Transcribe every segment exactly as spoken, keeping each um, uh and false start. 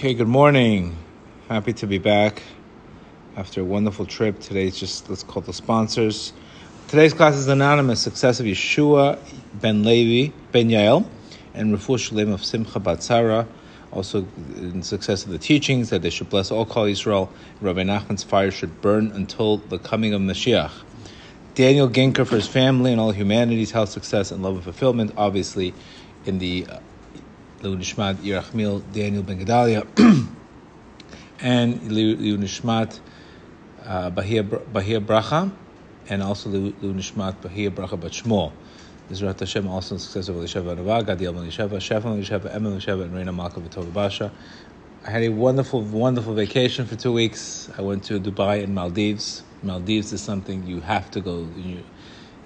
Okay, good morning. Happy to be back after a wonderful trip. Today's just, let's call the sponsors. Today's class is anonymous, success of Yeshua, Ben Levi, Ben Yael, and Raful Shalim of Simcha Batzara. Also in success of the teachings that they should bless all Kol Yisrael. Rabbi Nachman's fire should burn until the coming of Mashiach. Daniel Ginker for his family and all humanity's health, success, and love and fulfillment. Obviously, in the Leunishmat Yerachmiel Daniel Ben Gedalia and Leunishmat Bahia Bahir Bracha, and also Leunishmat Bahia Bracha Bat Shmuel. Israel Hashem also in success of Elisheva Nova, Gadiel Ben Elisheva, Shefan Elisheva, Emma Elisheva, and Reina Malka V'Tova Basha. I had a wonderful, wonderful vacation for two weeks. I went to Dubai and Maldives. Maldives is something you have to go. You,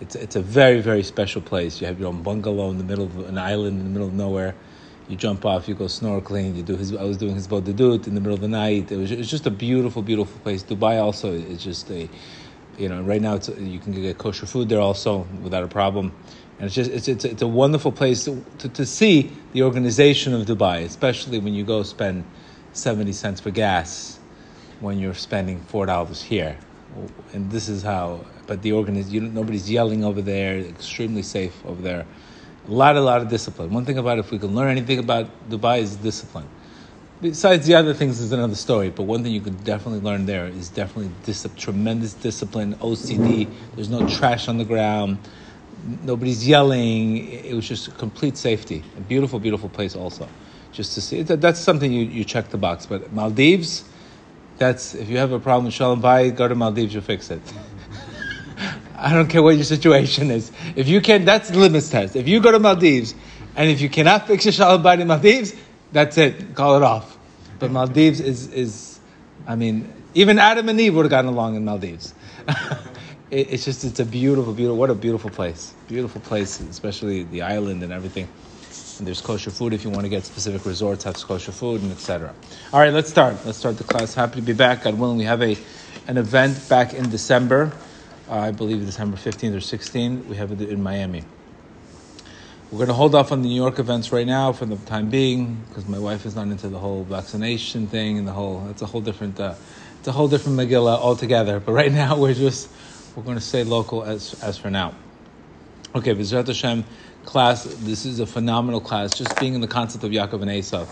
it's it's a very, very special place. You have your own bungalow in the middle of an island in the middle of nowhere. You jump off, you go snorkeling, you do his, I was doing his Bododut in the middle of the night. It was, it was just a beautiful, beautiful place. Dubai also is just a, you know, right now it's, you can get kosher food there also without a problem. And it's just, it's it's, it's a wonderful place to, to, to see the organization of Dubai, especially when you go spend seventy cents for gas when you're spending four dollars here. And this is how, but the organiz, you nobody's yelling over there, extremely safe over there. A lot, a lot of discipline. One thing about it, if we can learn anything about Dubai, is discipline. Besides the other things is another story, but one thing you can definitely learn there is definitely dis- tremendous discipline, O C D. There's no trash on the ground. Nobody's yelling. It was just complete safety. A beautiful, beautiful place also. Just to see. That's something you, you check the box. But Maldives, that's, if you have a problem with Shalom Bayit, go to Maldives, you'll fix it. I don't care what your situation is. If you can, that's the limits test. If you go to Maldives, and if you cannot fix your Shalom Bayit in Maldives, that's it. Call it off. But Maldives is, is I mean, even Adam and Eve would have gotten along in Maldives. it, it's just, it's a beautiful, beautiful, what a beautiful place. Beautiful place, especially the island and everything. And there's kosher food if you want to get specific resorts, have kosher food, and et cetera. All right, let's start. Let's start the class. Happy to be back. God willing, we have a an event back in December. Uh, I believe December fifteenth or sixteenth, we have it in Miami. We're going to hold off on the New York events right now for the time being, because my wife is not into the whole vaccination thing and the whole, that's a whole different, uh, it's a whole different Megillah altogether. But right now we're just, we're going to stay local as as for now. Okay, Vizrat Hashem class, this is a phenomenal class, just being in the concept of Yaakov and Esau.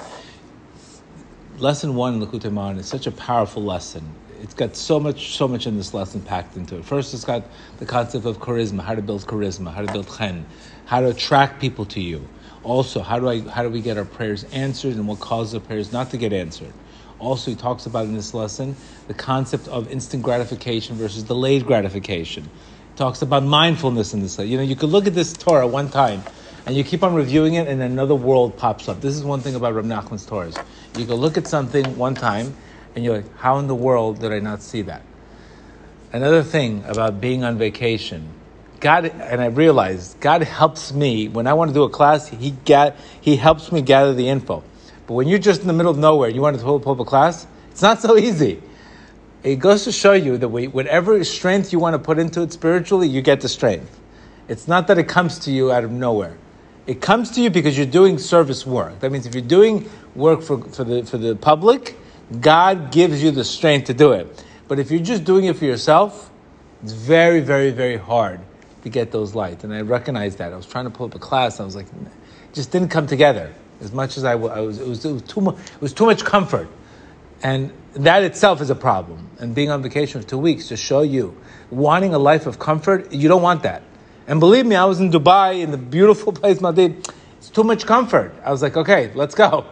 Lesson one in Likutei Maharan is such a powerful lesson. It's got so much, so much in this lesson packed into it. First, it's got the concept of charisma, how to build charisma, how to build Chen, how to attract people to you. Also, how do I, how do we get our prayers answered, and what causes our prayers not to get answered? Also, he talks about in this lesson the concept of instant gratification versus delayed gratification. He talks about mindfulness in this. You know, you could look at this Torah one time, and you keep on reviewing it, and another world pops up. This is one thing about Rabbi Nachman's Torahs. You could look at something one time, and you're like, how in the world did I not see that? Another thing about being on vacation, God, and I realized, God helps me. When I want to do a class, he got, He helps me gather the info. But when you're just in the middle of nowhere, you want to pull up a class, it's not so easy. It goes to show you that we, whatever strength you want to put into it spiritually, you get the strength. It's not that it comes to you out of nowhere. It comes to you because you're doing service work. That means if you're doing work for, for the for the public, God gives you the strength to do it. But if you're just doing it for yourself, it's very, very, very hard to get those lights. And I recognize that. I was trying to pull up a class. And I was like, it just didn't come together as much as I, I was. It was, it was too much. It was too much comfort, and that itself is a problem. And being on vacation for two weeks to show you wanting a life of comfort, you don't want that. And believe me, I was in Dubai in the beautiful place Maldives. It's too much comfort. I was like, okay, let's go.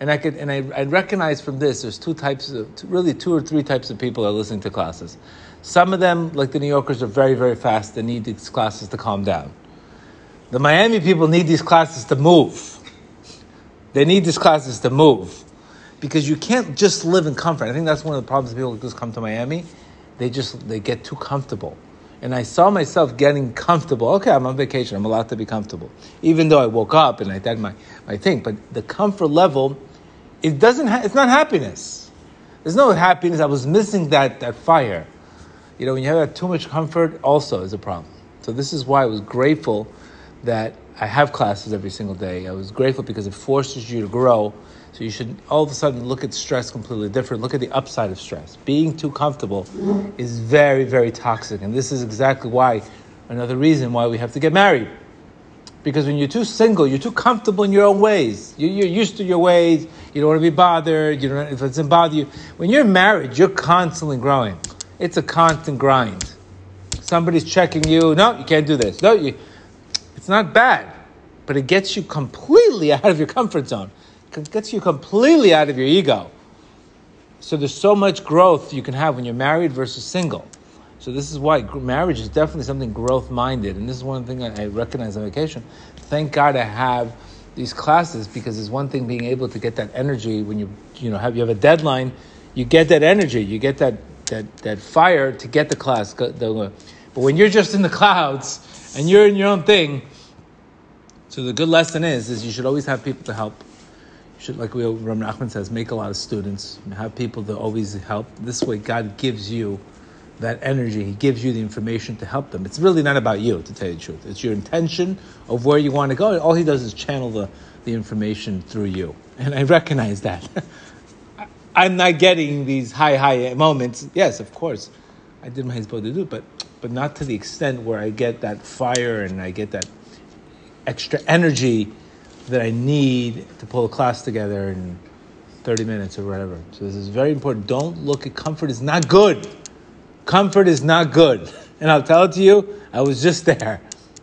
And I could, and I, I recognize from this, there's two types of, really two or three types of people that are listening to classes. Some of them, like the New Yorkers, are very, very fast. They need these classes to calm down. The Miami people need these classes to move. They need these classes to move. Because you can't just live in comfort. I think that's one of the problems people who just come to Miami. They just, they get too comfortable. And I saw myself getting comfortable. Okay, I'm on vacation. I'm allowed to be comfortable. Even though I woke up and I did my, my thing. But the comfort level, it doesn't ha- it's not happiness. There's no happiness. I was missing that, that fire. You know, when you have too much comfort, also is a problem. So this is why I was grateful that I have classes every single day. I was grateful because it forces you to grow. So you should all of a sudden look at stress completely different. Look at the upside of stress. Being too comfortable is very, very toxic. And this is exactly why, another reason why we have to get married. Because when you're too single, you're too comfortable in your own ways. You're, you're used to your ways. You don't want to be bothered. You don't, if it doesn't bother you. When you're married, you're constantly growing. It's a constant grind. Somebody's checking you. No, you can't do this. No, you. It's not bad, but it gets you completely out of your comfort zone. It gets you completely out of your ego. So there's so much growth you can have when you're married versus single. So this is why marriage is definitely something growth-minded. And this is one thing I recognize on vacation. Thank God I have these classes, because it's one thing being able to get that energy when you you know have you have a deadline. You get that energy. You get that that, that fire to get the class. But when you're just in the clouds and you're in your own thing, so the good lesson is, is you should always have people to help. You should, like we, Rabbi Nachman says, make a lot of students. Have people to always help. This way God gives you that energy. He gives you the information to help them. It's really not about you, to tell you the truth. It's your intention of where you want to go. All he does is channel the, the information through you. And I recognize that. I, I'm not getting these high, high moments. Yes, of course. I did my Bododut, but but not to the extent where I get that fire and I get that extra energy that I need to pull a class together in thirty minutes or whatever. So this is very important. Don't look at comfort. It's not good. Comfort is not good. And I'll tell it to you, I was just there.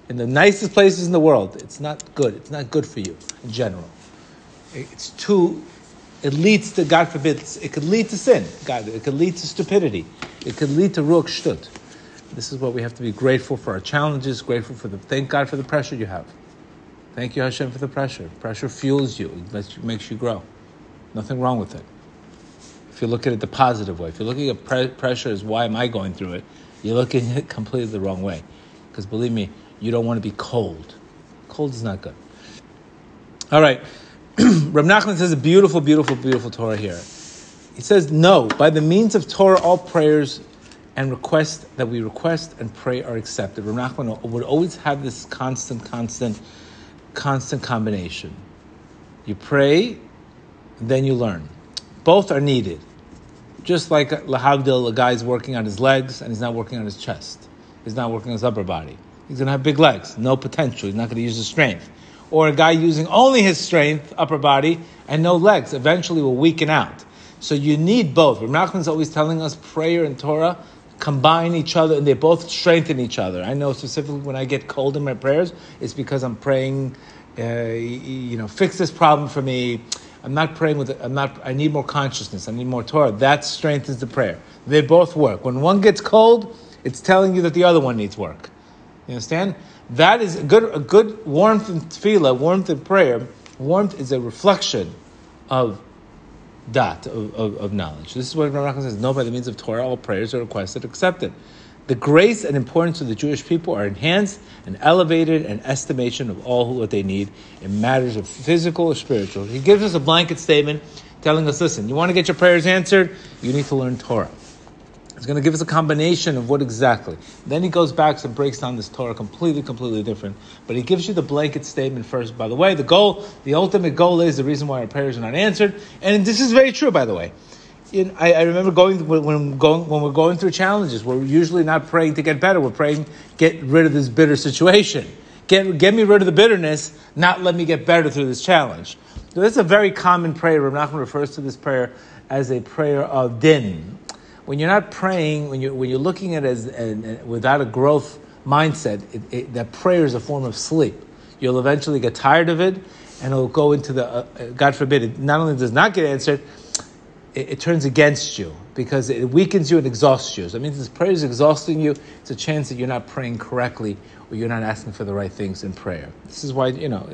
In the nicest places in the world, it's not good. It's not good for you in general. It's too, it leads to, God forbid, it could lead to sin. God, it could lead to stupidity. It could lead to ruach shtut. This is what we have to be grateful for, our challenges, grateful for the, thank God for the pressure you have. Thank you, Hashem, for the pressure. Pressure fuels you. It lets you, makes you grow. Nothing wrong with it. If you look at it the positive way. If you're looking at pre- pressure as why am I going through it, you're looking at it completely the wrong way. Because believe me, you don't want to be cold. Cold is not good. All right. Reb Nachman says a beautiful, beautiful, beautiful Torah here. He says, no, by the means of Torah, all prayers and requests that we request and pray are accepted. Reb Nachman would always have this constant, constant... Constant combination. You pray, then you learn. Both are needed. Just like lahavdil, a guy's working on his legs and he's not working on his chest. He's not working on his upper body. He's going to have big legs, no potential. He's not going to use his strength. Or a guy using only his strength, upper body, and no legs, eventually will weaken out. So you need both. Reb Nachman's always telling us prayer and Torah combine each other, and they both strengthen each other. I know specifically when I get cold in my prayers, it's because I'm praying, uh, you know, fix this problem for me. I'm not praying with, I'm not, I need more consciousness. I need more Torah. That strengthens the prayer. They both work. When one gets cold, it's telling you that the other one needs work. You understand? That is a good, a good warmth in tefillah, warmth in prayer. Warmth is a reflection of dot of, of, of knowledge. This is what Rambam says, no, by the means of Torah, all prayers are requested, accepted. The grace and importance of the Jewish people are enhanced and elevated an estimation of all what they need in matters of physical or spiritual. He gives us a blanket statement telling us, listen, you want to get your prayers answered, you need to learn Torah. He's going to give us a combination of what exactly. Then he goes back and breaks down this Torah completely, completely different. But he gives you the blanket statement first. By the way, the goal, the ultimate goal is the reason why our prayers are not answered. And this is very true, by the way. In, I, I remember going when, going when we're going through challenges, we're usually not praying to get better. We're praying, get rid of this bitter situation. Get, get me rid of the bitterness, not let me get better through this challenge. So this is a very common prayer. Reb Nachman refers to this prayer as a prayer of din. When you're not praying, when you're, when you're looking at it as, and, and without a growth mindset, it, it, that prayer is a form of sleep. You'll eventually get tired of it, and it'll go into the, uh, God forbid, it not only does not get answered, it, it turns against you, because it weakens you and exhausts you. So that means this prayer is exhausting you. It's a chance that you're not praying correctly, or you're not asking for the right things in prayer. This is why, you know,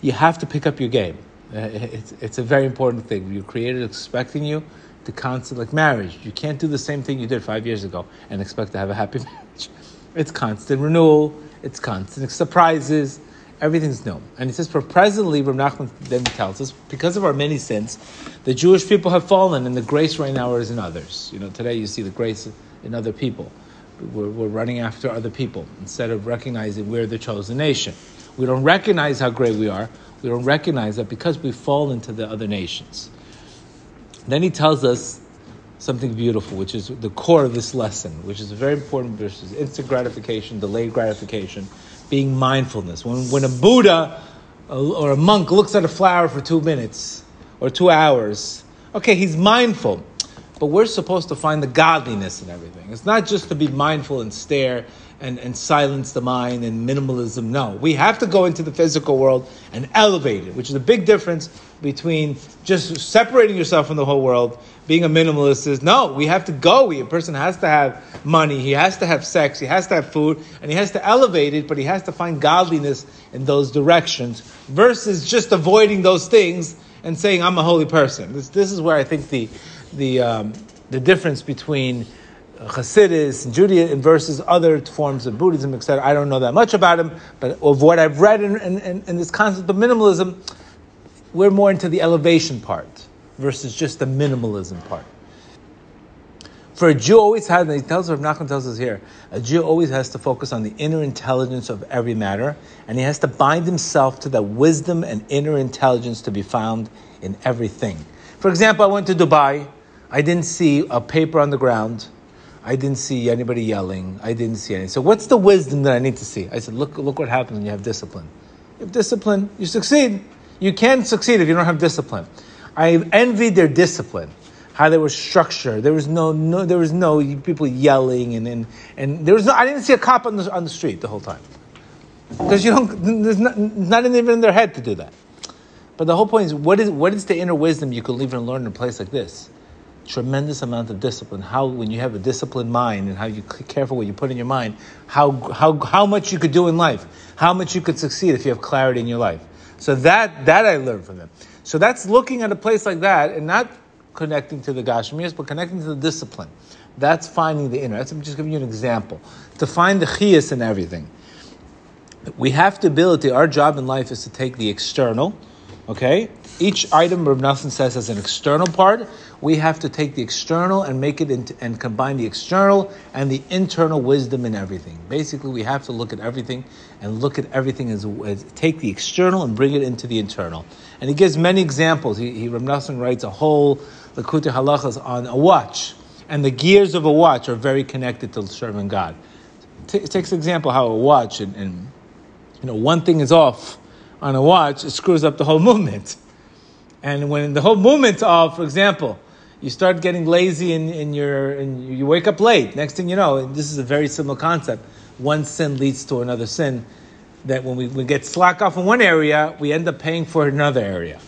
you have to pick up your game. It's, it's a very important thing. You're created expecting you to constantly, like marriage, you can't do the same thing you did five years ago and expect to have a happy marriage. It's constant renewal. It's constant surprises. Everything's new. And he says, for presently, Reb Nachman then tells us, because of our many sins, the Jewish people have fallen, and the grace right now is in others. You know, today you see the grace in other people. We're, we're running after other people instead of recognizing we're the chosen nation. We don't recognize how great we are. We don't recognize that because we fall into the other nations. Then he tells us something beautiful, which is the core of this lesson, which is very important verses: instant gratification, delayed gratification, being mindfulness. When when a Buddha or a monk looks at a flower for two minutes or two hours, okay, he's mindful. But we're supposed to find the godliness in everything. It's not just to be mindful and stare and, and silence the mind and minimalism. No, we have to go into the physical world and elevate it, which is a big difference between just separating yourself from the whole world. Being a minimalist is, no, we have to go. A person has to have money, he has to have sex, he has to have food, and he has to elevate it, but he has to find godliness in those directions versus just avoiding those things and saying, I'm a holy person. This, this is where I think the the um, the difference between Hasidus and Judaism versus other forms of Buddhism, et cetera. I don't know that much about him, but of what I've read in, in, in this concept of minimalism, we're more into the elevation part versus just the minimalism part. For a Jew always has, and he tells Rabbi Nachman tells us here, a Jew always has to focus on the inner intelligence of every matter, and he has to bind himself to the wisdom and inner intelligence to be found in everything. For example, I went to Dubai. I didn't see a paper on the ground. I didn't see anybody yelling. I didn't see anything. So what's the wisdom that I need to see? I said, look, look what happens when you have discipline. If discipline, you succeed. You can succeed if you don't have discipline. I envied their discipline, how they were structured. There was no, no there was no people yelling, and and, and there was no, I didn't see a cop on the on the street the whole time, because you don't. There's not, not even in their head to do that. But the whole point is, what is what is the inner wisdom you could leave and learn in a place like this? Tremendous amount of discipline. How when you have a disciplined mind and how you careful what you put in your mind, how how how much you could do in life, how much you could succeed if you have clarity in your life. So that that I learned from them. So that's looking at a place like that and not connecting to the Gashmias, but connecting to the discipline. That's finding the inner. That's, I'm just giving you an example. To find the chiyus in everything. We have the ability, our job in life is to take the external, okay? Each item Reb Nachman says has an external part. We have to take the external and make it into, and combine the external and the internal wisdom in everything. Basically, we have to look at everything and look at everything as, as take the external and bring it into the internal. And he gives many examples. He, he Reb Nachman writes a whole Likutei Halachas on a watch, and the gears of a watch are very connected to serving God. T- it takes an example how a watch and, and you know one thing is off on a watch, it screws up the whole movement. And when the whole movement of, for example, you start getting lazy and in, in your, in, you wake up late. Next thing you know, and this is a very similar concept. One sin leads to another sin. That when we, we get slack off in one area, we end up paying for another area.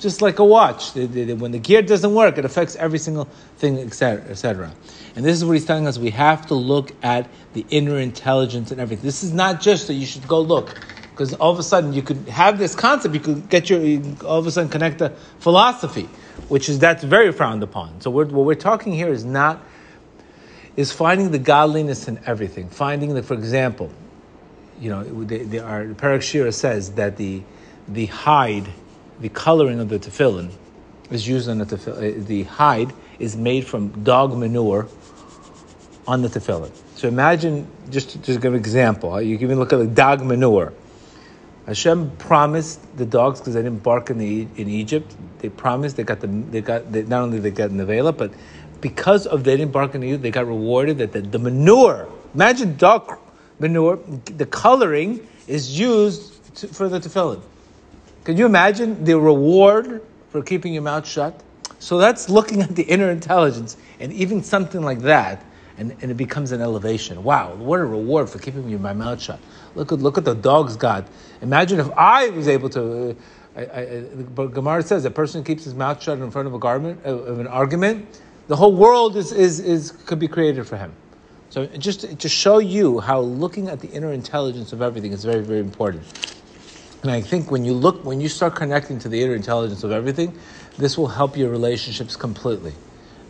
Just like a watch. They, they, they, when the gear doesn't work, it affects every single thing, et cetera, et cetera. And this is what he's telling us. We have to look at the inner intelligence and everything. This is not just that you should go look. Because all of a sudden you could have this concept, you could get your, you all of a sudden connect the philosophy, which is, that's very frowned upon. So we're, what we're talking here is not, is finding the godliness in everything. Finding the, for example, you know, they, they are, Perek Shira says that the the hide, the coloring of the tefillin is used on the tefillin. The hide is made from dog manure on the tefillin. So imagine, just to just give an example, you can even look at the dog manure. Hashem promised the dogs, because they didn't bark in the, in Egypt. They promised they got the they got they, not only they got nevela, but because of they didn't bark in Egypt, they got rewarded that the, the manure. Imagine dog manure. The coloring is used to, for the tefillin. Can you imagine the reward for keeping your mouth shut? So that's looking at the inner intelligence, and even something like that. And, and it becomes an elevation. Wow, what a reward for keeping me my mouth shut. Look at look at the dog's God. Imagine if I was able to... Uh, I, I, but Gemara says a person keeps his mouth shut in front of a garment, of an argument, the whole world is, is, is could be created for him. So just to show you how looking at the inner intelligence of everything is very, very important. And I think when you look, when you start connecting to the inner intelligence of everything, this will help your relationships completely.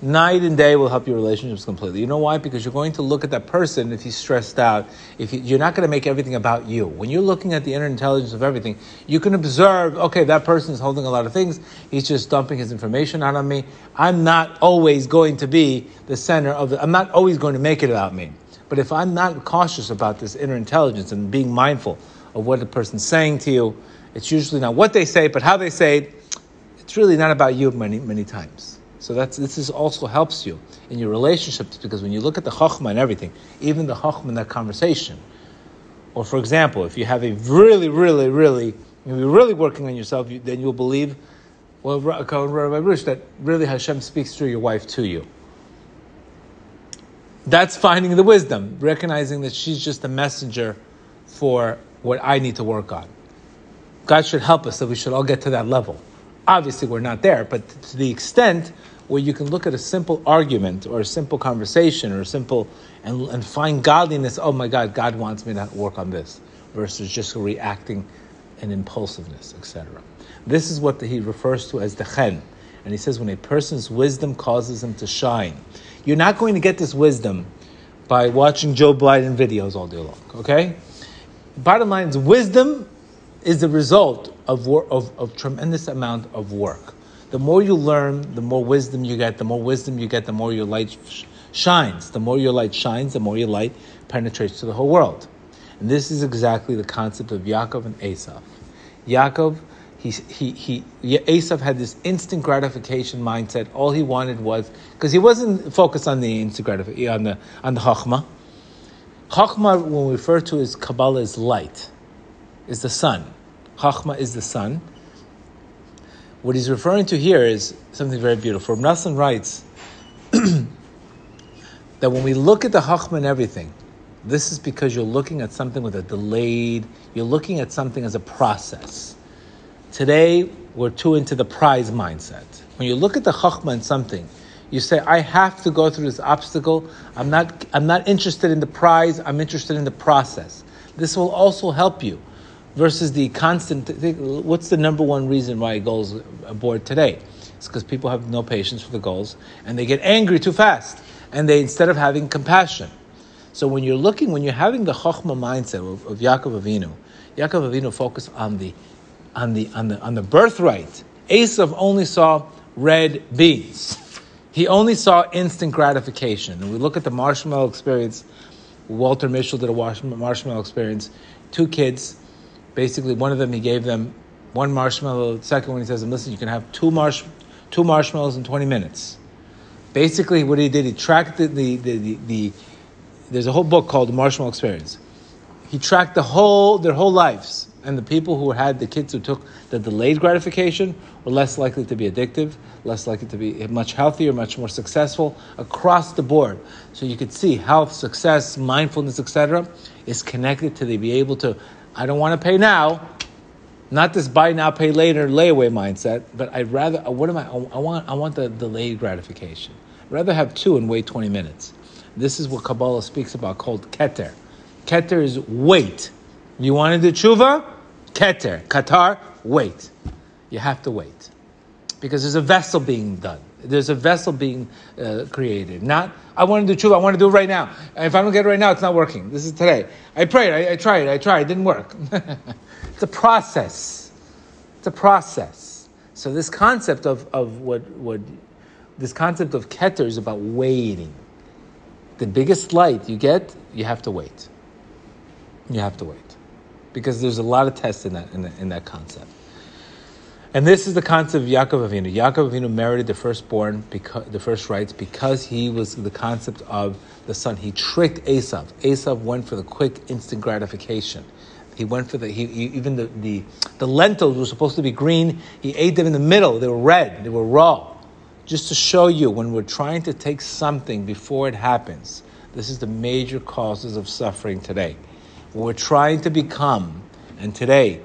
Night and day will help your relationships completely. You know why? Because you're going to look at that person if he's stressed out. If you, you're not going to make everything about you. When you're looking at the inner intelligence of everything, you can observe, okay, that person is holding a lot of things. He's just dumping his information out on me. I'm not always going to be the center of it. I'm not always going to make it about me. But if I'm not cautious about this inner intelligence and being mindful of what the person's saying to you It's usually not what they say, but how they say it. It's really not about you many, many times. So that's this is also helps you in your relationships, because when you look at the Chochmah and everything, even the Chochmah in that conversation, or for example, if you have a really, really, really, if you're really working on yourself, you, then you'll believe, well, that really Hashem speaks through your wife to you. That's finding the wisdom, recognizing that she's just a messenger for what I need to work on. God should help us that we should all get to that level. Obviously, we're not there, but to the extent where you can look at a simple argument or a simple conversation or a simple and, and find godliness, oh my God, God wants me to work on this, versus just reacting and impulsiveness, et cetera. This is what the, he refers to as the Chen. And he says when a person's wisdom causes him to shine. You're not going to get this wisdom by watching Joe Biden videos all day long, okay? Bottom line is wisdom is the result of, wor- of of tremendous amount of work. The more you learn, the more wisdom you get. The more wisdom you get, the more your light sh- shines. The more your light shines, the more your light penetrates to the whole world. And this is exactly the concept of Yaakov and Esau. Yaakov, he he he. Esau had this instant gratification mindset. All he wanted was, because he wasn't focused on the instant gratification, on the on the Chochmah. Chochmah, when we refer to as Kabbalah, is light, is the sun. Chochmah is the sun. What he's referring to here is something very beautiful. Rabbi Nachman writes that when we look at the Chochmah and everything, this is because you're looking at something with a delayed, you're looking at something as a process. Today, we're too into the prize mindset. When you look at the Chochmah and something, you say, I have to go through this obstacle. I'm not, I'm not interested in the prize. I'm interested in the process. This will also help you. Versus the constant, what's the number one reason why goals abort today? It's because people have no patience for the goals and they get angry too fast and they, instead of having compassion. So when you're looking, when you're having the Chochmah mindset of, of Yaakov Avinu, Yaakov Avinu focused on the, on the, on the, on the birthright. Esau only saw red beans. He only saw instant gratification. And we look at the marshmallow experience. Walter Mitchell did a marshmallow experience. Two kids, basically one of them, he gave them one marshmallow. The second one, he says, listen, you can have two marsh, two marshmallows in twenty minutes. Basically what he did, he tracked the the, the, the, the there's a whole book called The Marshmallow Experience. He tracked the whole, their whole lives. And the people who had, the kids who took the delayed gratification were less likely to be addictive, less likely to be much healthier, much more successful across the board. So you could see health, success, mindfulness, et cetera is connected to the be able to, I don't want to pay now, not this buy now, pay later, layaway mindset, but I'd rather, what am I, I want I want the delayed gratification. I'd rather have two and wait twenty minutes. This is what Kabbalah speaks about called Keter. Keter is wait. You want to do Tshuva? Keter. Qatar, wait. You have to wait. Because there's a vessel being done. There's a vessel being uh, created. Not, I want to do Tshuva, I want to do it right now. If I don't get it right now, it's not working. This is today. I prayed, I, I tried, I tried, it didn't work. It's a process. It's a process. So this concept of, of what, what, this concept of Keter is about waiting. The biggest light you get, you have to wait. You have to wait, because there's a lot of tests in that in, the, in that concept. And this is the concept of Yaakov Avinu. Yaakov Avinu merited the firstborn, because, the first rights, because he was the concept of the son. He tricked Esau. Esau went for the quick, instant gratification. He went for the he, he even the, the the lentils were supposed to be green. He ate them in the middle. They were red. They were raw. Just to show you, when we're trying to take something before it happens, this is the major causes of suffering today. We're trying to become, and today,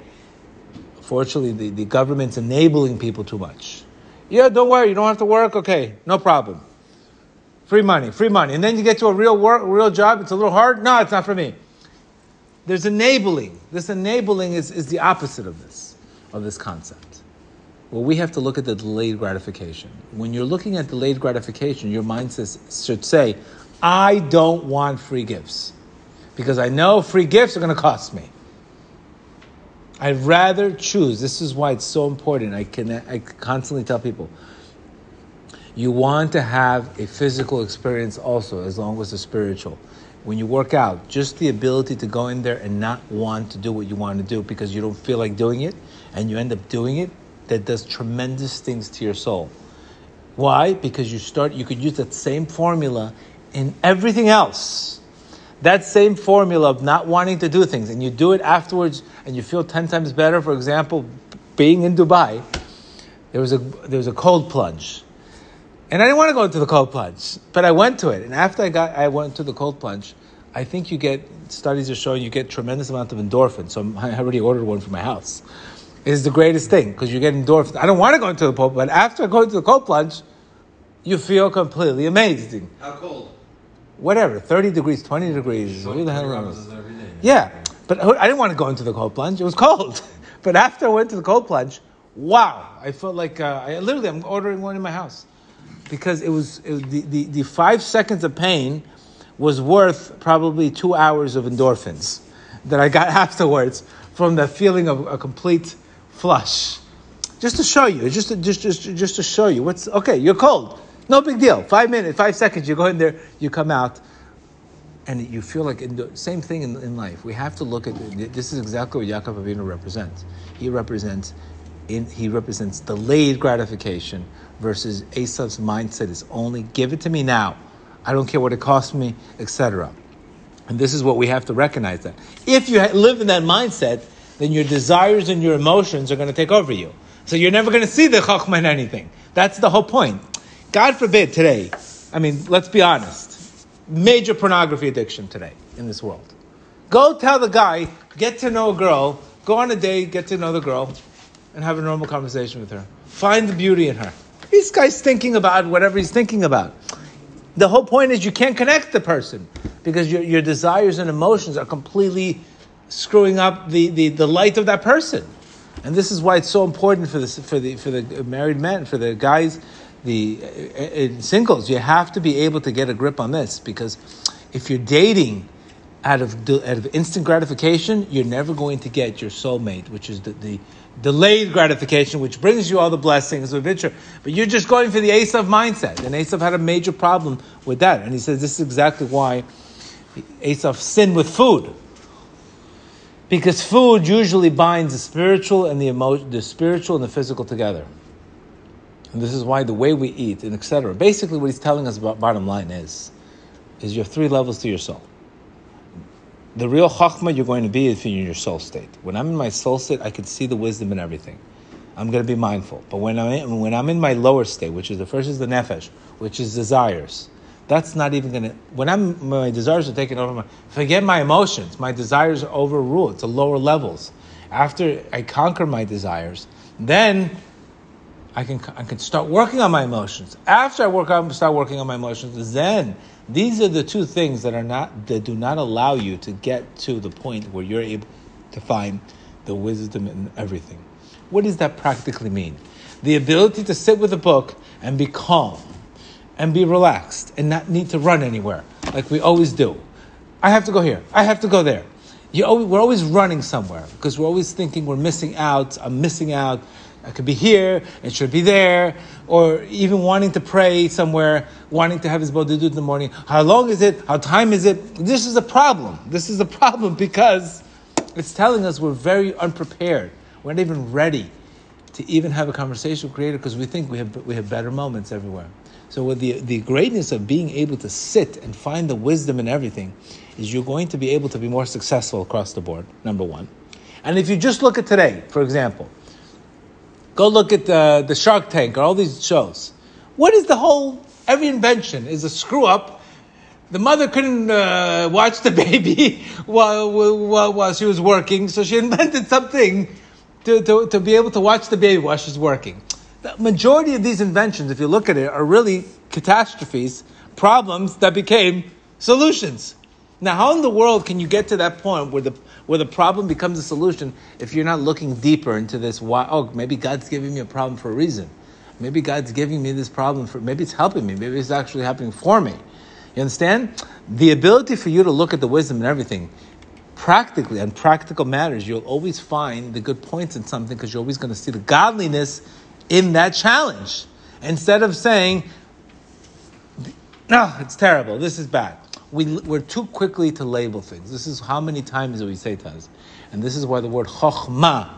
fortunately, the, the government's enabling people too much. Yeah, don't worry, you don't have to work, okay, no problem. Free money, free money. And then you get to a real work, real job, it's a little hard, no, it's not for me. There's enabling. This enabling is, is the opposite of this, of this concept. Well, we have to look at the delayed gratification. When you're looking at delayed gratification, your mind says, should say, I don't want free gifts, because I know free gifts are going to cost me. I'd rather choose. This is why it's so important. I can I constantly tell people, you want to have a physical experience also, as long as it's spiritual. when you work out, just the ability to go in there and not want to do what you want to do because you don't feel like doing it, and you end up doing it, that does tremendous things to your soul. Why? Because you start, you could use that same formula in everything else. That same formula of not wanting to do things, and you do it afterwards, and you feel ten times better. For example, being in Dubai, there was a there was a cold plunge, and I didn't want to go into the cold plunge, but I went to it. And after I got, I went to the cold plunge. I think you get studies are showing you get tremendous amount of endorphins. So I already ordered one for my house. It's the greatest thing because you get endorphins. I don't want to go into the cold, but after I go into the cold plunge, you feel completely amazing. How cold? Whatever, thirty degrees, twenty degrees. What the hell is it? Yeah, but I didn't want to go into the cold plunge. It was cold. But after I went to the cold plunge, wow, I felt like, uh, I literally, I'm ordering one in my house. Because it was, it was the, the, the five seconds of pain was worth probably two hours of endorphins that I got afterwards from the feeling of a complete flush. Just to show you, just to, just, just, just to show you, what's okay, you're cold. No big deal. Five minutes, five seconds, you go in there, you come out, and you feel like, in the, same thing in, in life. We have to look at, this is exactly what Yaakov Avinu represents. He represents in, he represents delayed gratification versus Esau's mindset is only, give it to me now. I don't care what it costs me, et cetera. And this is what we have to recognize that. If you live in that mindset, then your desires and your emotions are going to take over you. So you're never going to see the Chochmah in anything. That's the whole point. God forbid today, I mean, let's be honest, major pornography addiction today in this world. Go tell the guy, get to know a girl, go on a date, get to know the girl, and have a normal conversation with her. Find the beauty in her. This guy's thinking about whatever he's thinking about. The whole point is you can't connect the person because your, your desires and emotions are completely screwing up the, the, the light of that person. And this is why it's so important for, this, for, the, for the married men, for the guys, The in singles, you have to be able to get a grip on this because if you're dating out of out of instant gratification, you're never going to get your soulmate, which is the, the delayed gratification, which brings you all the blessings of adventure. But you're just going for the Esau mindset, and Esau had a major problem with that. And he says this is exactly why Esau sinned with food, because food usually binds the spiritual and the emo- the spiritual and the physical together. And this is why the way we eat and et cetera. Basically, what he's telling us about bottom line is, is you have three levels to your soul. The real Chochmah you're going to be if you're in your soul state. When I'm in my soul state, I can see the wisdom in everything. I'm going to be mindful. But when I'm in, when I'm in my lower state, which is the first is the nefesh, which is desires, that's not even going to. When I'm my desires are taken over, my, forget my emotions. My desires are overruled to lower levels. After I conquer my desires, then. I can I can start working on my emotions. After I work on start working on my emotions, then these are the two things that are not that do not allow you to get to the point where you're able to find the wisdom in everything. What does that practically mean? The ability to sit with a book and be calm and be relaxed and not need to run anywhere like we always do. I have to go here. I have to go there. You always, we're always running somewhere because we're always thinking we're missing out. I'm missing out. I could be here, it should be there, or even wanting to pray somewhere, wanting to have his bododut in the morning. How long is it? How time is it? This is a problem. This is a problem because it's telling us we're very unprepared. We're not even ready to even have a conversation with Creator because we think we have we have better moments everywhere. So with the, the greatness of being able to sit and find the wisdom in everything is you're going to be able to be more successful across the board, number one. And if you just look at today, for example, go look at the, the Shark Tank or all these shows. What is the whole, every invention is a screw up. The mother couldn't uh, watch the baby while, while while she was working, so she invented something to, to, to be able to watch the baby while she's working. The majority of these inventions, if you look at it, are really catastrophes, problems that became solutions. Now, how in the world can you get to that point where the where the problem becomes a solution if you're not looking deeper into this? Why? Oh, maybe God's giving me a problem for a reason. Maybe God's giving me this problem for. Maybe it's helping me. Maybe it's actually happening for me. You understand? The ability for you to look at the wisdom and everything, practically on practical matters, you'll always find the good points in something because you're always going to see the godliness in that challenge instead of saying, "No, it's terrible. This is bad." we, we're too quickly to label things. This is how many times that we say Taz. And this is why the word Chochmah,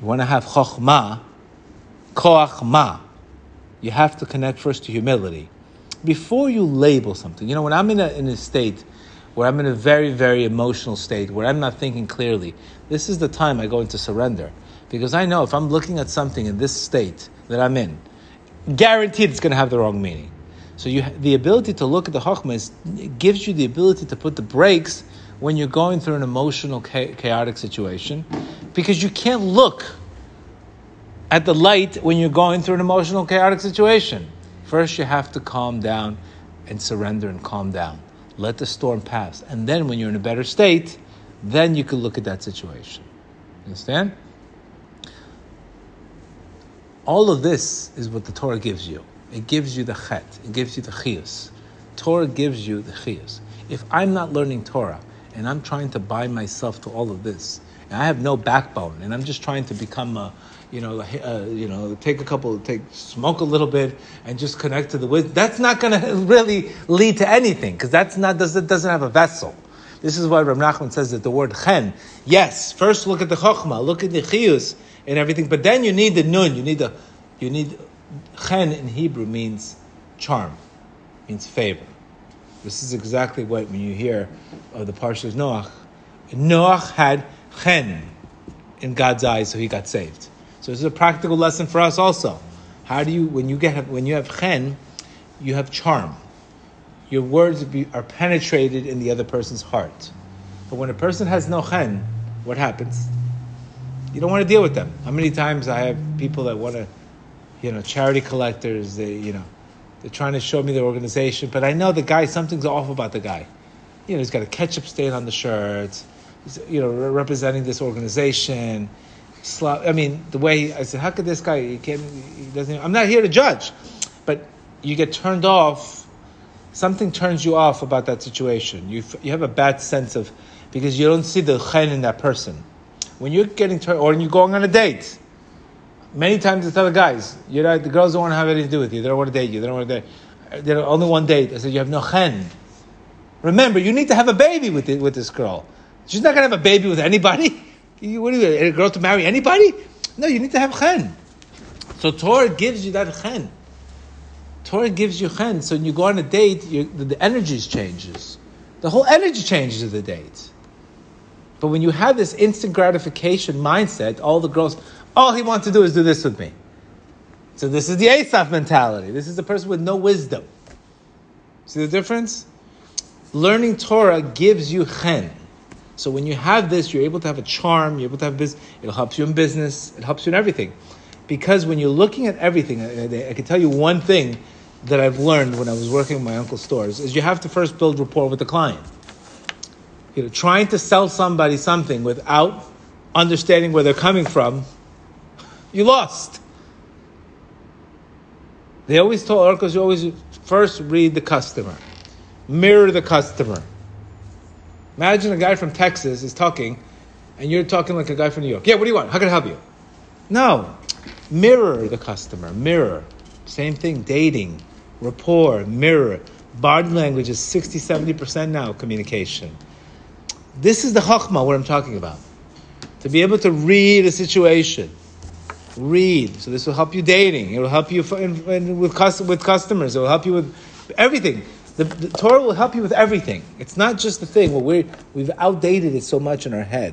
you want to have Chochmah, Koachmah, you have to connect first to humility. Before you label something, you know, when I'm in a, in a state where I'm in a very, very emotional state, where I'm not thinking clearly, this is the time I go into surrender. Because I know if I'm looking at something in this state that I'm in, guaranteed it's going to have the wrong meaning. So you, the ability to look at the Chochmah is, it gives you the ability to put the brakes when you're going through an emotional, chaotic situation, because you can't look at the light when you're going through an emotional, chaotic situation. First, you have to calm down and surrender and calm down. Let the storm pass. And then when you're in a better state, then you can look at that situation. You understand? All of this is what the Torah gives you. It gives you the Chet. It gives you the Chiyus. Torah gives you the Chiyus. If I'm not learning Torah, and I'm trying to bind myself to all of this, and I have no backbone, and I'm just trying to become a, you know, uh, you know, take a couple, take smoke a little bit, and just connect to the wisdom, that's not going to really lead to anything, because that's not doesn't doesn't have a vessel. This is why Rabbi Nachman says that the word Chen. Yes, first look at the Chochmah, look at the Chiyus and everything, but then you need the Nun. You need the, you need Chen in Hebrew means charm, means favor. This is exactly what, when you hear of the parsha of Noach, Noach had chen in God's eyes, so he got saved. So this is a practical lesson for us also. How do you, when you get, when you have chen, you have charm. Your words be, are penetrated in the other person's heart. But when a person has no chen, what happens? You don't want to deal with them. How many times I have people that want to, you know, charity collectors, they, you know, they're trying to show me their organization, but I know the guy, something's off about the guy. You know, he's got a ketchup stain on the shirt. He's, you know, re- representing this organization. Sla- I mean, the way he, I said, how could this guy, he can't, he doesn't, even, I'm not here to judge. But you get turned off. Something turns you off about that situation. You you have a bad sense of, because you don't see the chen in that person. When you're getting turned, or when you're going on a date, many times I tell the guys, you know, the girls don't want to have anything to do with you. They don't want to date you. They don't want to date. They're only one date. I said, you have no chen. Remember, you need to have a baby with it, with this girl. She's not going to have a baby with anybody. You, what are you, a girl to marry anybody? No, you need to have chen. So Torah gives you that chen. Torah gives you chen. So when you go on a date, you, the, the energy changes. The whole energy changes of the date. But when you have this instant gratification mindset, all the girls, all he wants to do is do this with me. So this is the Esau mentality. This is the person with no wisdom. See the difference? Learning Torah gives you chen. So when you have this, you're able to have a charm, you're able to have business. It helps you in business, it helps you in everything. Because when you're looking at everything, I, I, I can tell you one thing that I've learned when I was working in my uncle's stores, is you have to first build rapport with the client. You know, trying to sell somebody something without understanding where they're coming from, you lost. They always told Orcos, you always first read the customer. Mirror the customer. Imagine a guy from Texas is talking, and you're talking like a guy from New York. Yeah, what do you want? How can I help you? No. Mirror the customer. Mirror. Same thing. Dating. Rapport. Mirror. Body language is sixty, seventy percent now communication. This is the Chochmah, what I'm talking about. To be able to read a situation. Read. So this will help you dating. It will help you for, in, in, with, with customers. It will help you with everything. The, the Torah will help you with everything. It's not just the thing. Well, we we've outdated it so much in our head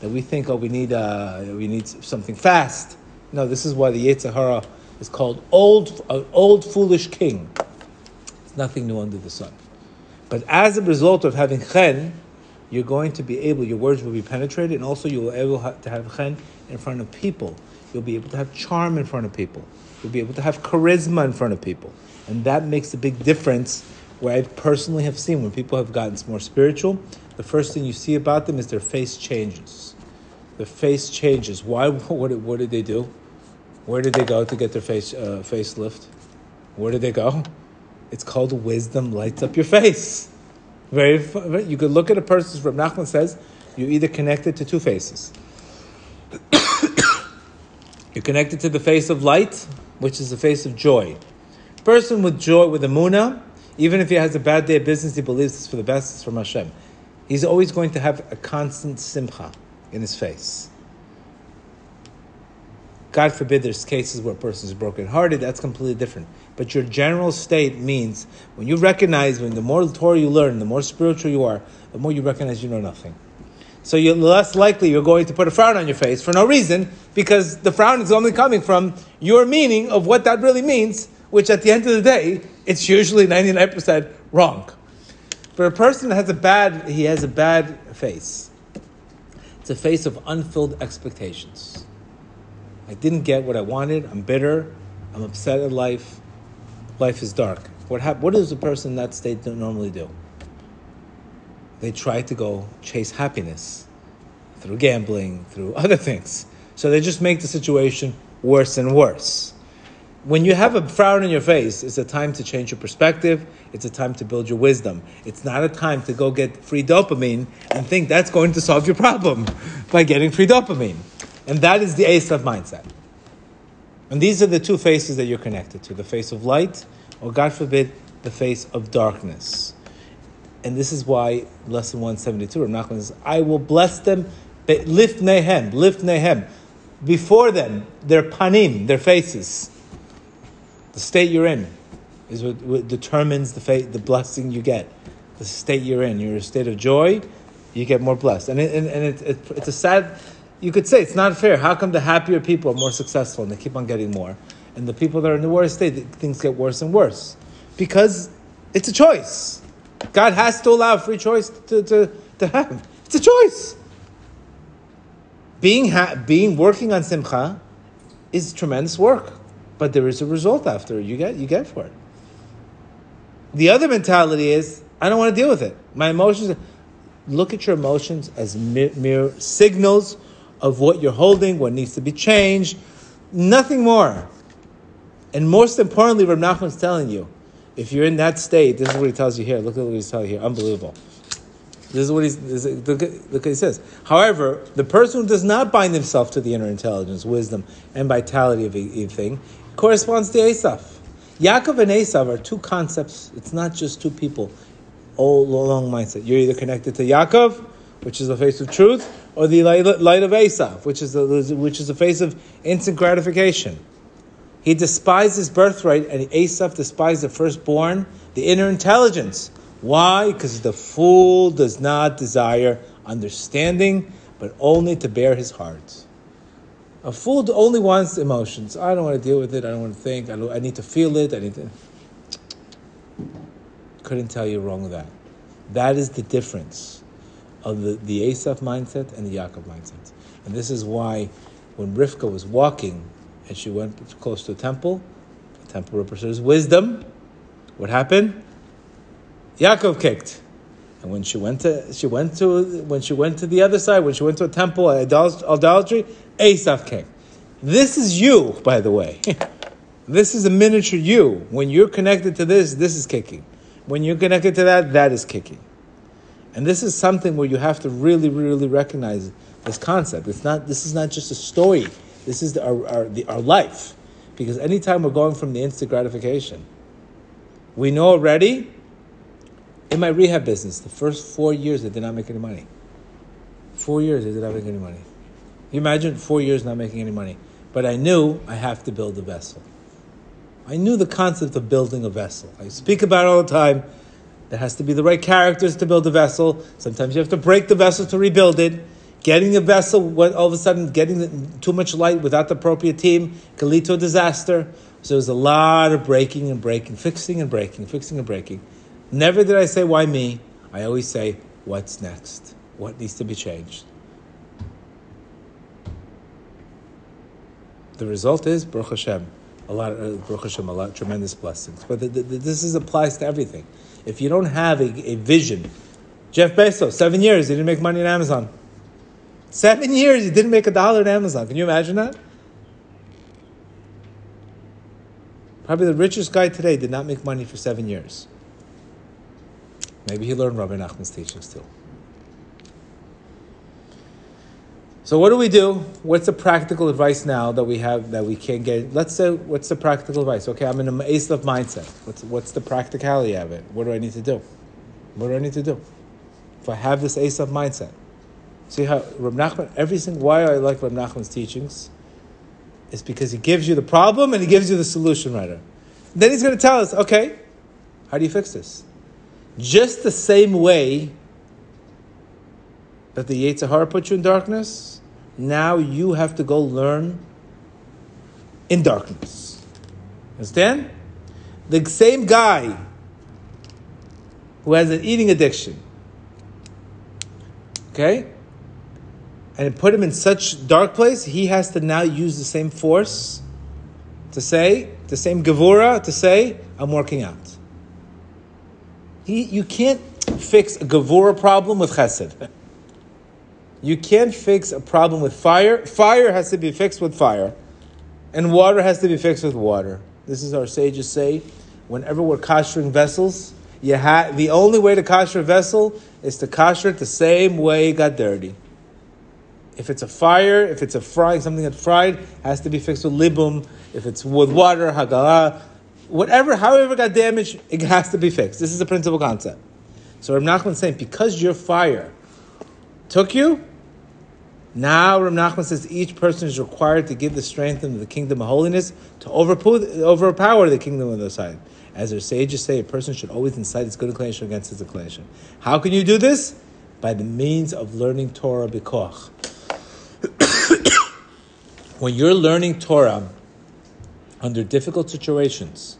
that we think, oh, we need uh, we need something fast. No, this is why the Yetzirah is called old, an old foolish king. It's nothing new under the sun. But as a result of having chen, you're going to be able, your words will be penetrated, and also you will be able to have chen in front of people. You'll be able to have charm in front of people. You'll be able to have charisma in front of people. And that makes a big difference, where I personally have seen when people have gotten more spiritual, the first thing you see about them is their face changes. Their face changes. Why? What, what did they do? Where did they go to get their face uh, facelift? Where did they go? It's called wisdom lights up your face. Very. You could look at a person, as Rabbi Nachman says, you're either connected to two faces. You're connected to the face of light, which is the face of joy. Person with joy, with emunah, Even if he has a bad day of business, he believes it's for the best, it's from Hashem. He's always going to have a constant simcha in his face. God forbid there's cases where a person is brokenhearted, that's completely different. But your general state means when you recognize, when the more Torah you learn, the more spiritual you are, the more you recognize you know nothing. So you're less likely you're going to put a frown on your face for no reason, because the frown is only coming from your meaning of what that really means, which at the end of the day, it's usually ninety-nine percent wrong. But a person that has a bad, he has a bad face. It's a face of unfilled expectations. I didn't get what I wanted. I'm bitter. I'm upset at life. Life is dark. What hap- What does a person in that state normally do? They try to go chase happiness through gambling, through other things. So they just make the situation worse and worse. When you have a frown in your face, it's a time to change your perspective. It's a time to build your wisdom. It's not a time to go get free dopamine and think that's going to solve your problem by getting free dopamine. And that is the Esav mindset. And these are the two faces that you're connected to, the face of light, or God forbid, the face of darkness. And this is why lesson one seventy-two, Rabbi Nachman says, I will bless them, lifnehem, lifnehem, before them, their panim, their faces. The state you're in is what, what determines the fa- the blessing you get. The state you're in, you're in a state of joy, you get more blessed. And, it, and, and it, it, it's a sad... You could say, it's not fair. How come the happier people are more successful and they keep on getting more? And the people that are in the worst state, things get worse and worse. Because it's a choice. God has to allow free choice to, to, to have. It's a choice. Being, ha- being working on simcha is tremendous work. But there is a result after you get, you get for it. The other mentality is, I don't want to deal with it. My emotions, look at your emotions as mere, mere signals of what you're holding, what needs to be changed, nothing more. And most importantly, Rabbi Nachman's telling you, if you're in that state, this is what he tells you here. Look at what he's telling you here. Unbelievable. This is what he's, this is, look, look what he says. However, the person who does not bind himself to the inner intelligence, wisdom, and vitality of a, a thing corresponds to Esau. Yaakov and Esau are two concepts. It's not just two people. All along mindset. You're either connected to Yaakov, which is the face of truth, or the light of Esau, which is the which is the face of instant gratification. He despised his birthright, and Esau despised the firstborn, the inner intelligence. Why? Because the fool does not desire understanding, but only to bare his heart. A fool only wants emotions. I don't want to deal with it. I don't want to think. I, don't, I need to feel it. I need to. Couldn't tell you wrong with that. That is the difference of the, the Asaph mindset and the Yaakov mindset. And this is why when Rivka was walking and she went close to the temple, the temple represents wisdom. What happened? Yaakov kicked. And when she went to she went to when she went to the other side, when she went to a temple, idolatry, Asaph kicked. This is you, by the way. This is a miniature you. When you're connected to this, this is kicking. When you're connected to that, that is kicking. And this is something where you have to really, really recognize this concept. It's not. This is not just a story. This is our our, the, our life. Because anytime we're going from the instant gratification, we know already, in my rehab business, the first four years I did not make any money. Four years I did not make any money. You imagine four years not making any money. But I knew I have to build a vessel. I knew the concept of building a vessel. I speak about it all the time. There has to be the right characters to build a vessel. Sometimes you have to break the vessel to rebuild it. Getting a vessel, all of a sudden, getting too much light without the appropriate team can lead to a disaster. So there's a lot of breaking and breaking, fixing and breaking, fixing and breaking. Never did I say, why me? I always say, what's next? What needs to be changed? The result is, Baruch Hashem, a lot, Baruch Hashem, a lot, tremendous blessings. But the, the, this is, applies to everything. If you don't have a, a vision, Jeff Bezos, seven years, he didn't make money in Amazon. Seven years, he didn't make a dollar in Amazon. Can you imagine that? Probably the richest guy today did not make money for seven years. Maybe he learned Rabbi Nachman's teachings too. So what do we do? What's the practical advice now that we have that we can't get? Let's say, what's the practical advice? Okay, I'm in an ace of mindset. What's what's the practicality of it? What do I need to do? What do I need to do? If I have this ace of mindset. See how Rabbi Nachman, everything, why I like Rabbi Nachman's teachings is because he gives you the problem and he gives you the solution right away. Then he's going to tell us, okay, how do you fix this? Just the same way that the Yetzirah put you in darkness, now you have to go learn in darkness. Understand? The same guy who has an eating addiction, okay? And it put him in such dark place, he has to now use the same force to say, the same Gevura to say, I'm working out. He, you can't fix a Gevura problem with Chesed. You can't fix a problem with fire. Fire has to be fixed with fire. And water has to be fixed with water. This is our sages say, whenever we're koshering vessels, you ha- the only way to kosher a vessel is to kosher it the same way it got dirty. If it's a fire, if it's a frying, something that fried, has to be fixed with libum. If it's with water, hagalah, whatever, however it got damaged, it has to be fixed. This is the principal concept. So Reb Nachman's saying, because your fire took you, now Reb Nachman says each person is required to give the strength of the kingdom of holiness to overpower the kingdom of the side. As their sages say, a person should always incite his good inclination against his inclination. How can you do this? By the means of learning Torah b'koach. When you're learning Torah under difficult situations,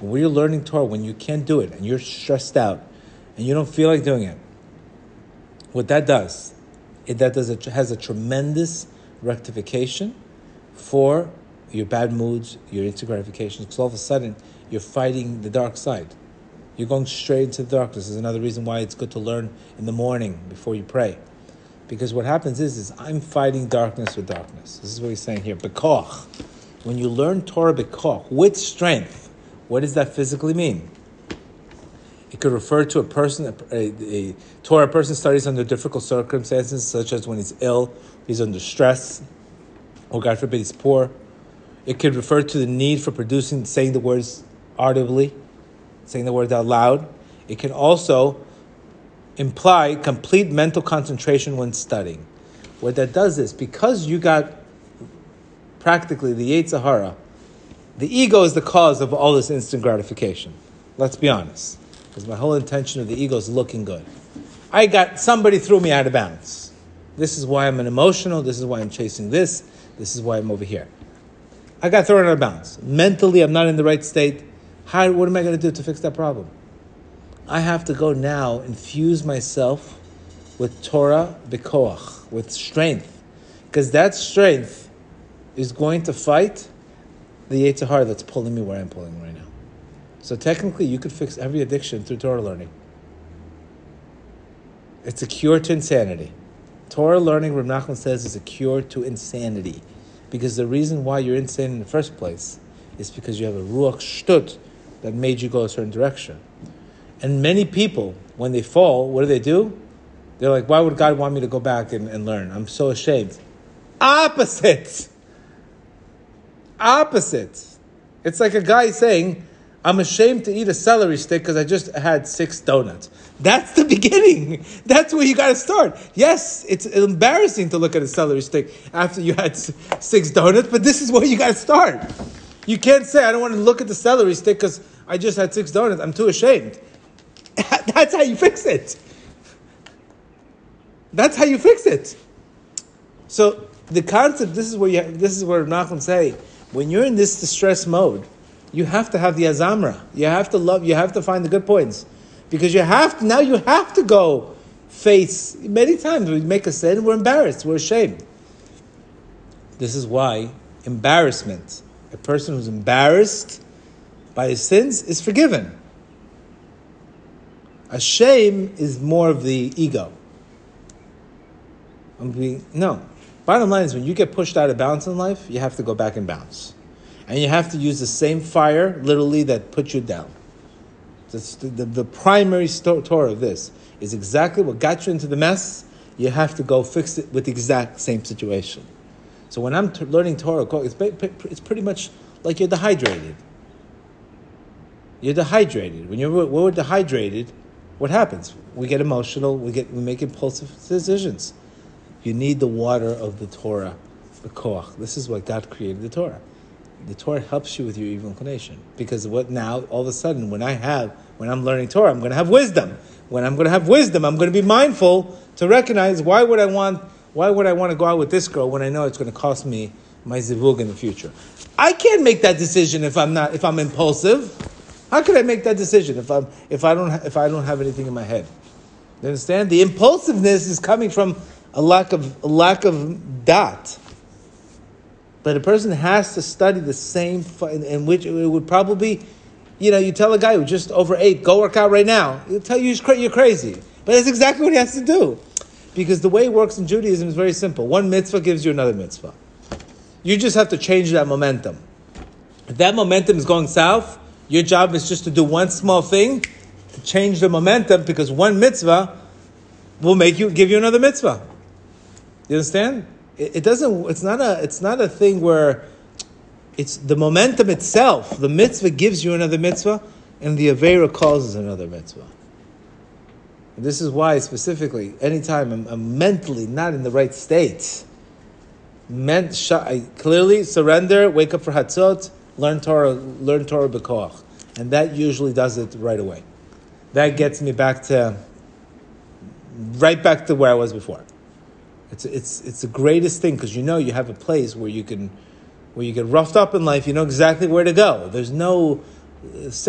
when you're learning Torah, when you can't do it and you're stressed out and you don't feel like doing it, what that does, it that does it has a tremendous rectification for your bad moods, your instant gratifications, because all of a sudden you're fighting the dark side. You're going straight into the darkness. This is another reason why it's good to learn in the morning before you pray. Because what happens is, is I'm fighting darkness with darkness. This is what he's saying here. Bekoch. When you learn Torah bekoch, with strength, what does that physically mean? It could refer to a person, a, a, a Torah person studies under difficult circumstances, such as when he's ill, he's under stress, or God forbid he's poor. It could refer to the need for producing, saying the words audibly, saying the words out loud. It can also imply complete mental concentration when studying. What that does is, because you got practically the Yetzirah, the ego is the cause of all this instant gratification. Let's be honest. Because my whole intention of the ego is looking good. I got, somebody threw me out of bounds. This is why I'm an emotional. This is why I'm chasing this. This is why I'm over here. I got thrown out of bounds. Mentally, I'm not in the right state. How? What am I going to do to fix that problem? I have to go now, infuse myself with Torah bekoach, with strength. Because that strength is going to fight the Yetzirah that's pulling me where I'm pulling right now. So technically, you could fix every addiction through Torah learning. It's a cure to insanity. Torah learning, Reb Nachman says, is a cure to insanity. Because the reason why you're insane in the first place is because you have a ruach shtut that made you go a certain direction. And many people, when they fall, what do they do? They're like, why would God want me to go back and, and learn? I'm so ashamed. Opposite. Opposite. It's like a guy saying, I'm ashamed to eat a celery stick because I just had six donuts. That's the beginning. That's where you got to start. Yes, it's embarrassing to look at a celery stick after you had six donuts, but this is where you got to start. You can't say, I don't want to look at the celery stick because I just had six donuts. I'm too ashamed. That's how you fix it. That's how you fix it. So the concept, this is where you, this is where Nachman say, when you're in this distress mode, you have to have the azamra. You have to love. You have to find the good points, because you have to, now you have to go face. Many times we make a sin, we're embarrassed, we're ashamed. This is why embarrassment. A person who's embarrassed by his sins is forgiven. A shame is more of the ego. I'm being, no. Bottom line is, when you get pushed out of bounds in life, you have to go back and bounce. And you have to use the same fire, literally, that put you down. The, the, the primary sto- Torah of this is exactly what got you into the mess. you have to go fix it with the exact same situation. So when I'm t- learning Torah, it's, it's pretty much like you're dehydrated. You're dehydrated. When you're when we're dehydrated, what happens? We get emotional. We get we make impulsive decisions. You need the water of the Torah, the koach. This is why God created the Torah. The Torah helps you with your evil inclination, because what now all of a sudden when I have when I'm learning Torah, I'm going to have wisdom. When I'm going to have wisdom, I'm going to be mindful to recognize why would I want why would I want to go out with this girl when I know it's going to cost me my zivug in the future. I can't make that decision if I'm not if I'm impulsive. How could I make that decision if I'm if I don't ha- if I don't have anything in my head? You understand? The impulsiveness is coming from a lack of a lack of dot. But a person has to study the same, in, in which it would probably, you know, you tell a guy who just overate, go work out right now. He'll tell you he's cra- you're crazy. But that's exactly what he has to do. Because the way it works in Judaism is very simple. One mitzvah gives you another mitzvah. You just have to change that momentum. If that momentum is going south, your job is just to do one small thing to change the momentum, because one mitzvah will make you give you another mitzvah. You understand? It doesn't. It's not a. It's not a thing where it's the momentum itself. The mitzvah gives you another mitzvah, and the avera causes another mitzvah. And this is why, specifically, anytime I'm, I'm mentally not in the right state, ment, sh- I clearly surrender, wake up for Hatzot, learn Torah, learn Torah b'koach, and that usually does it right away. That gets me back to right back to where I was before. It's it's it's the greatest thing, because you know you have a place where you can, where you get roughed up in life. You know exactly where to go. There's no,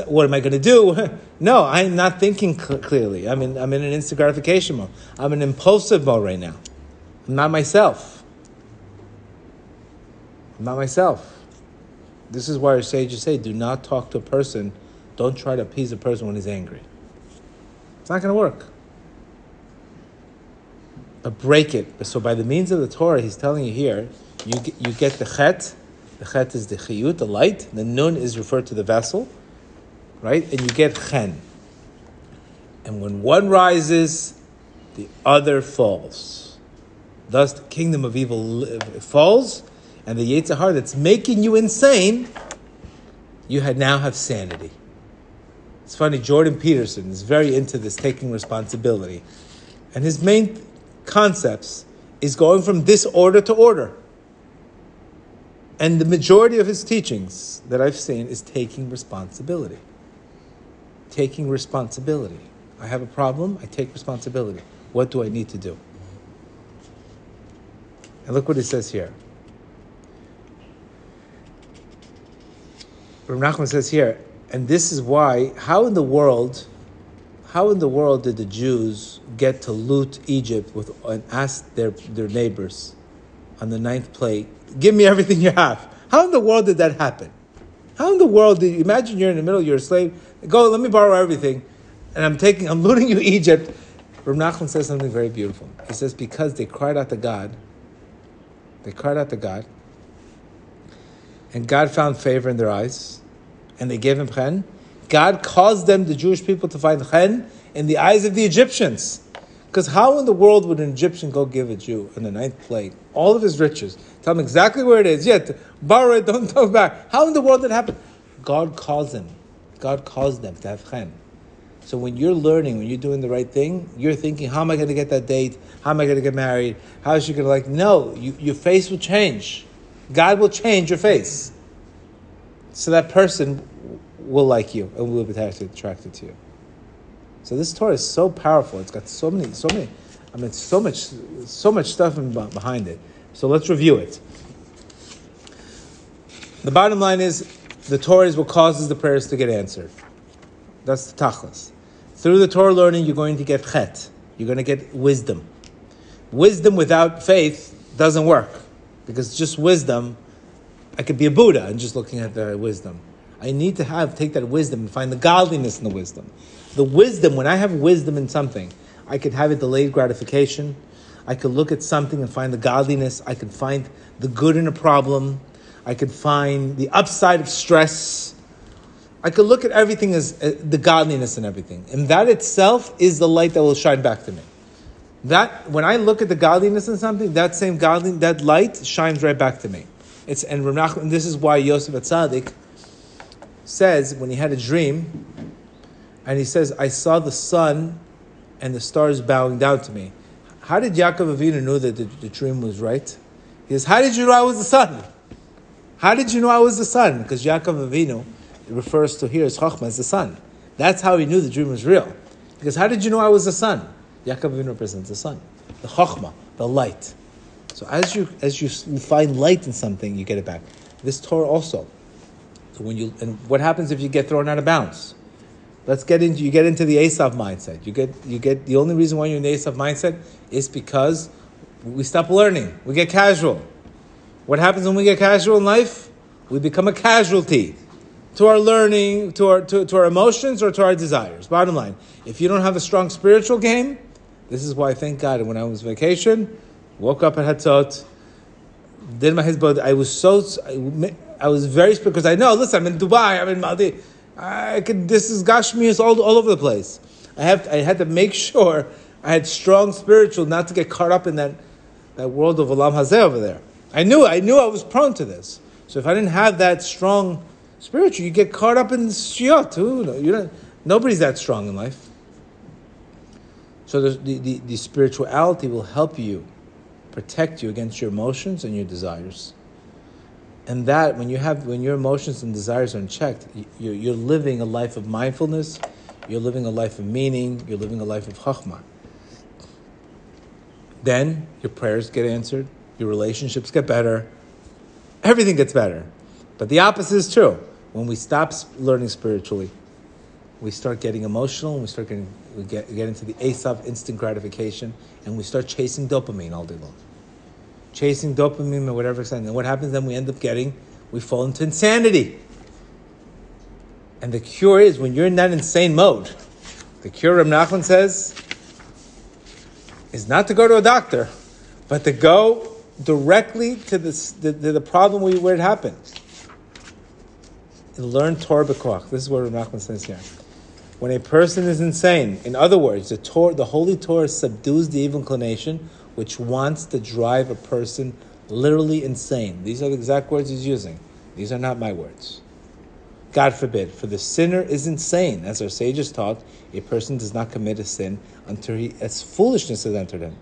what am I going to do? No, I'm not thinking cl- clearly. I'm in I'm in an instant gratification mode. I'm in an impulsive mode right now. I'm not myself. I'm not myself. This is why our sages say, do not talk to a person. Don't try to appease a person when he's angry. It's not going to work. But break it. So by the means of the Torah, he's telling you here, you get, you get the Chet. The Chet is the Chiyut, the light. The Nun is referred to the vessel, right? And you get Chen. And when one rises, the other falls. Thus, the kingdom of evil falls, and the Yetzirah that's making you insane, you had now have sanity. It's funny, Jordan Peterson is very into this taking responsibility. And his main Th- concepts is going from disorder to order. And the majority of his teachings that I've seen is taking responsibility. Taking responsibility. I have a problem, I take responsibility. What do I need to do? And look what he says here. Rabbi Nachman says here, and this is why, how in the world How in the world did the Jews get to loot Egypt with, and ask their, their neighbors on the ninth plague, give me everything you have? How in the world did that happen? How in the world did you imagine you're in the middle, you're a slave, go, let me borrow everything, and I'm taking, I'm looting you Egypt. Reb Nachman says something very beautiful. He says, because they cried out to God, they cried out to God, and God found favor in their eyes, and they gave him chen. God caused them, the Jewish people, to find chen in the eyes of the Egyptians. Because how in the world would an Egyptian go give a Jew on the ninth plague all of his riches? Tell him exactly where it is. Yet, borrow it, don't go back. How in the world did it happen? God caused them. God caused them to have chen. So when you're learning, when you're doing the right thing, you're thinking, how am I going to get that date? How am I going to get married? How is she going to like? No, you, your face will change. God will change your face. So that person will like you and will be attracted, attracted to you. So this Torah is so powerful. It's got so many, so many, I mean, so much, so much stuff in, behind it. So let's review it. The bottom line is, the Torah is what causes the prayers to get answered. That's the tachlis. Through the Torah learning, you're going to get chet. You're going to get wisdom. Wisdom without faith doesn't work, because just wisdom, I could be a Buddha and just looking at the wisdom. I need to have take that wisdom and find the godliness in the wisdom. The wisdom, when I have wisdom in something, I could have a delayed gratification. I could look at something and find the godliness. I could find the good in a problem. I could find the upside of stress. I could look at everything as uh, the godliness in everything. And that itself is the light that will shine back to me. That when I look at the godliness in something, that same godliness, that light shines right back to me. It's and Rabbi Nachman, this is why Yosef HaTzadik says when he had a dream, and he says, "I saw the sun and the stars bowing down to me." How did Yaakov Avinu know that the, the dream was right? He says, "How did you know I was the sun? How did you know I was the sun?" Because Yaakov Avinu refers to here as Chochmah, as the sun. That's how he knew the dream was real. Because how did you know I was the sun? Yaakov Avinu represents the sun, the Chochmah, the light. So as you as you find light in something, you get it back. This Torah also. So when you and what happens if you get thrown out of bounds? Let's get into you get into the Esau mindset. You get you get the only reason why you're in the Esau mindset is because we stop learning. We get casual. What happens when we get casual in life? We become a casualty to our learning, to our to, to our emotions, or to our desires. Bottom line, if you don't have a strong spiritual game, this is why, thank God, when I was on vacation, woke up at Hatzot, did my hezbollah. I was so I was very spiritual because I know. Listen, I'm in Dubai. I'm in Maldives. I could, this is Gashmius all all over the place. I have I had to make sure I had strong spiritual, not to get caught up in that, that world of Olam Hazeh over there. I knew I knew I was prone to this. So if I didn't have that strong spiritual, you get caught up in shiot. You know, nobody's that strong in life. So the, the the spirituality will help you, protect you against your emotions and your desires. And that, when you have, when your emotions and desires are in check, you're, you're living a life of mindfulness, you're living a life of meaning, you're living a life of chokhmah. Then your prayers get answered, your relationships get better, everything gets better. But the opposite is true. When we stop learning spiritually, we start getting emotional, and we start getting we get, get into the Aesop instant gratification, and we start chasing dopamine all day long. Chasing dopamine or whatever extent. And what happens then? We end up getting, we fall into insanity. And the cure is when you're in that insane mode, the cure, Rabbi Nachman says, is not to go to a doctor, but to go directly to this, the, the, the problem where, where it happens. And learn Torah B'Koach. This is what Rabbi Nachman says here. When a person is insane, in other words, the Torah, the Holy Torah subdues the evil inclination, which wants to drive a person literally insane. These are the exact words he's using. These are not my words. God forbid, for the sinner is insane. As our sages taught, a person does not commit a sin until he, as foolishness has entered him.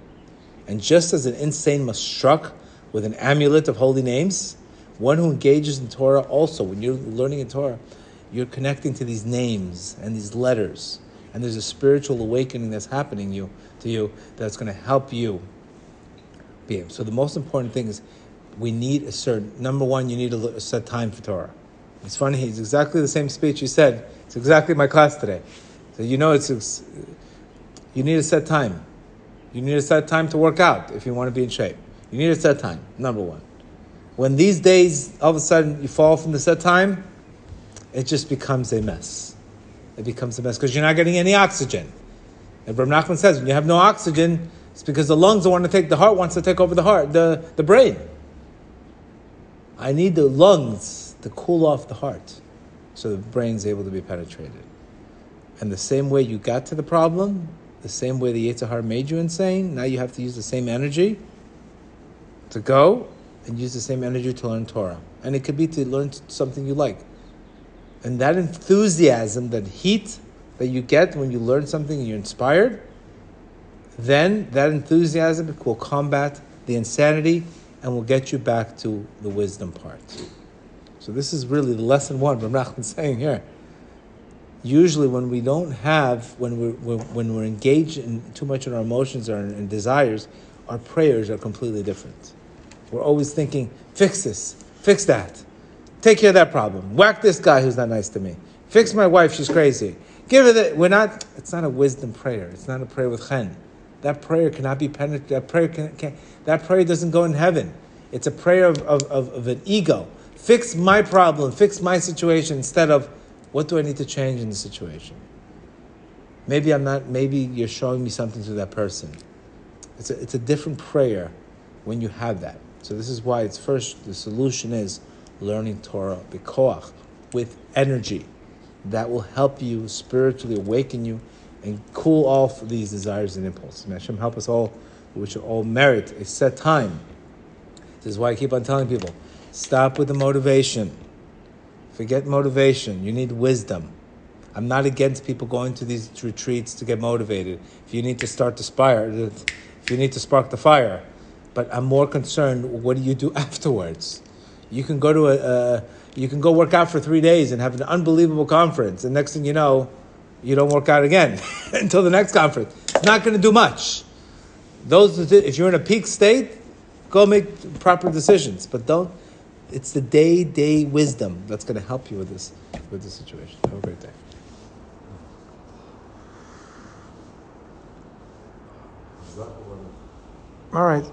And just as an insane must struck with an amulet of holy names, one who engages in Torah also, when you're learning in Torah, you're connecting to these names and these letters. And there's a spiritual awakening that's happening you to you that's going to help you. So the most important thing is we need a certain, number one, you need a set time for Torah. It's funny, he's exactly the same speech he said. It's exactly my class today. So you know, it's, it's you need a set time. You need a set time to work out if you want to be in shape. You need a set time, number one. When these days, all of a sudden, you fall from the set time, it just becomes a mess. It becomes a mess because you're not getting any oxygen. And Rabbi Nachman says, when you have no oxygen, it's because the lungs want to take, the heart wants to take over the heart, the, the brain. I need the lungs to cool off the heart so the brain's able to be penetrated. And the same way you got to the problem, the same way the Yetzirah made you insane, now you have to use the same energy to go and use the same energy to learn Torah. And it could be to learn something you like. And that enthusiasm, that heat that you get when you learn something and you're inspired, then that enthusiasm will combat the insanity and will get you back to the wisdom part. So this is really the lesson one Rabbi Nachman's saying here. Usually when we don't have, when we're, when we're engaged in too much in our emotions or in desires, our prayers are completely different. We're always thinking, fix this, fix that, take care of that problem, whack this guy who's not nice to me, fix my wife, she's crazy, give her that, we're not, it's not a wisdom prayer, it's not a prayer with Chen. That prayer cannot be penetrated. That prayer can, can, that prayer doesn't go in heaven. It's a prayer of, of, of, of an ego. Fix my problem. Fix my situation instead of what do I need to change in the situation. Maybe I'm not. Maybe you're showing me something to that person. It's a, it's a different prayer when you have that. So this is why it's first. The solution is learning Torah b'koach, with energy, that will help you spiritually, awaken you, and cool off these desires and impulses. May Hashem help us all. We should all merit a set time. This is why I keep on telling people, stop with the motivation. Forget motivation. You need wisdom. I'm not against people going to these retreats to get motivated. If you need to start to spire, if you need to spark the fire. But I'm more concerned, what do you do afterwards? You can go to a, a you can go work out for three days and have an unbelievable conference, and next thing you know, you don't work out again until the next conference. It's not going to do much. Those, if you're in a peak state, go make proper decisions. But don't. It's the day-day wisdom that's going to help you with this with this situation. Have a great day. All right.